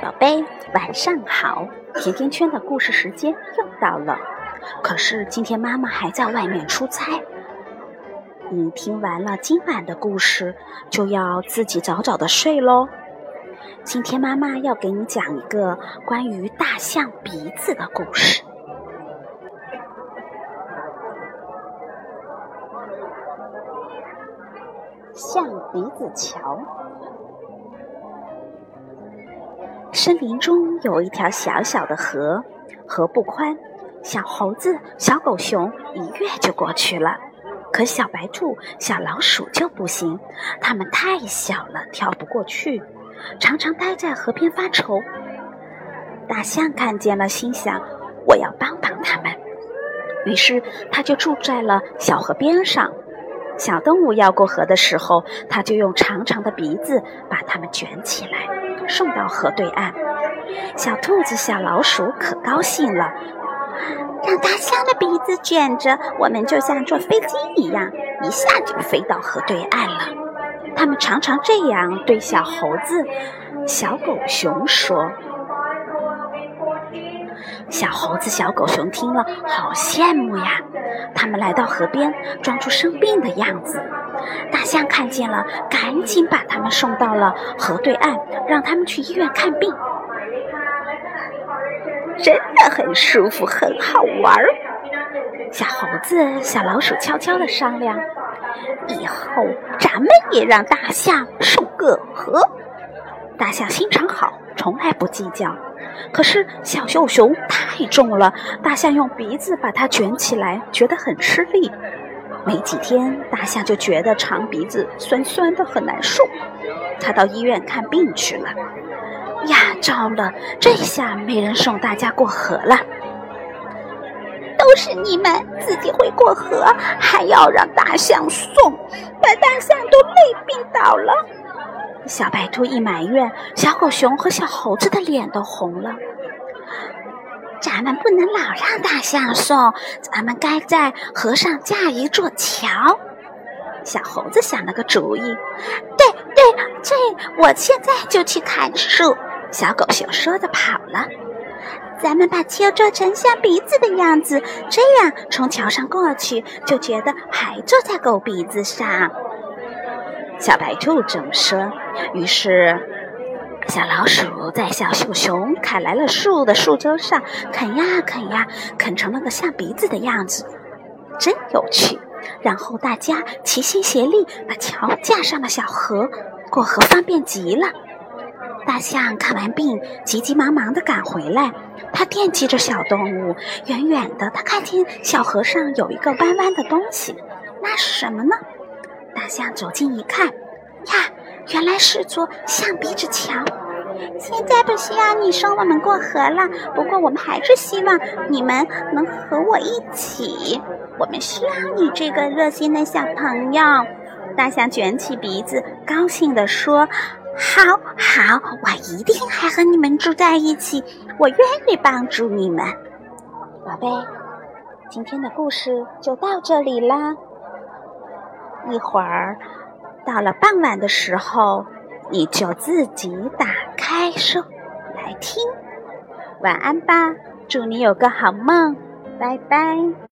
宝贝，晚上好！甜甜圈的故事时间又到了，可是今天妈妈还在外面出差。你听完了今晚的故事，就要自己早早的睡咯。今天妈妈要给你讲一个关于大象鼻子的故事。象鼻子桥。森林中有一条小小的河，河不宽，小猴子、小狗熊一跃就过去了，可小白兔、小老鼠就不行，它们太小了，跳不过去，常常待在河边发愁。大象看见了，心想：我要帮帮它们。于是，它就住在了小河边上。小动物要过河的时候，它就用长长的鼻子把它们卷起来，送到河对岸。小兔子、小老鼠可高兴了，让大象的鼻子卷着，我们就像坐飞机一样，一下就飞到河对岸了。它们常常这样对小猴子、小狗熊说。小猴子、小狗熊听了，好羡慕呀！他们来到河边，装出生病的样子。大象看见了，赶紧把他们送到了河对岸，让他们去医院看病。真的很舒服，很好玩儿。小猴子、小老鼠悄悄地商量，以后咱们也让大象送个河。大象心肠好，从来不计较。可是小狗熊太重了，大象用鼻子把它卷起来，觉得很吃力。没几天，大象就觉得长鼻子酸酸的，很难受。他到医院看病去了。呀，糟了，这下没人送大家过河了。都是你们自己会过河，还要让大象送，把大象都累病倒了。小白兔一埋怨，小狗熊和小猴子的脸都红了。咱们不能老让大象送，咱们该在河上架一座桥。小猴子想了个主意，对，这我现在就去砍树。小狗熊说着跑了。咱们把桥做成像鼻子的样子，这样从桥上过去就觉得还坐在狗鼻子上。小白兔这么说，于是小老鼠在小狗熊砍来了树的树枝上啃呀，啃成了个像鼻子的样子，真有趣。然后大家齐心协力把桥架上了小河，过河方便极了。大象看完病，急急忙忙地赶回来。它惦记着小动物，远远的，它看见小河上有一个弯弯的东西，那是什么呢？大象走近一看，呀，原来是座象鼻子桥。现在不需要你送我们过河了，不过我们还是希望你们能和我一起，我们需要你这个热心的小朋友。大象卷起鼻子，高兴地说，好，我一定还和你们住在一起，我愿意帮助你们。宝贝，今天的故事就到这里啦。一会儿到了傍晚的时候，你就自己打开收来听。晚安吧，祝你有个好梦，拜拜。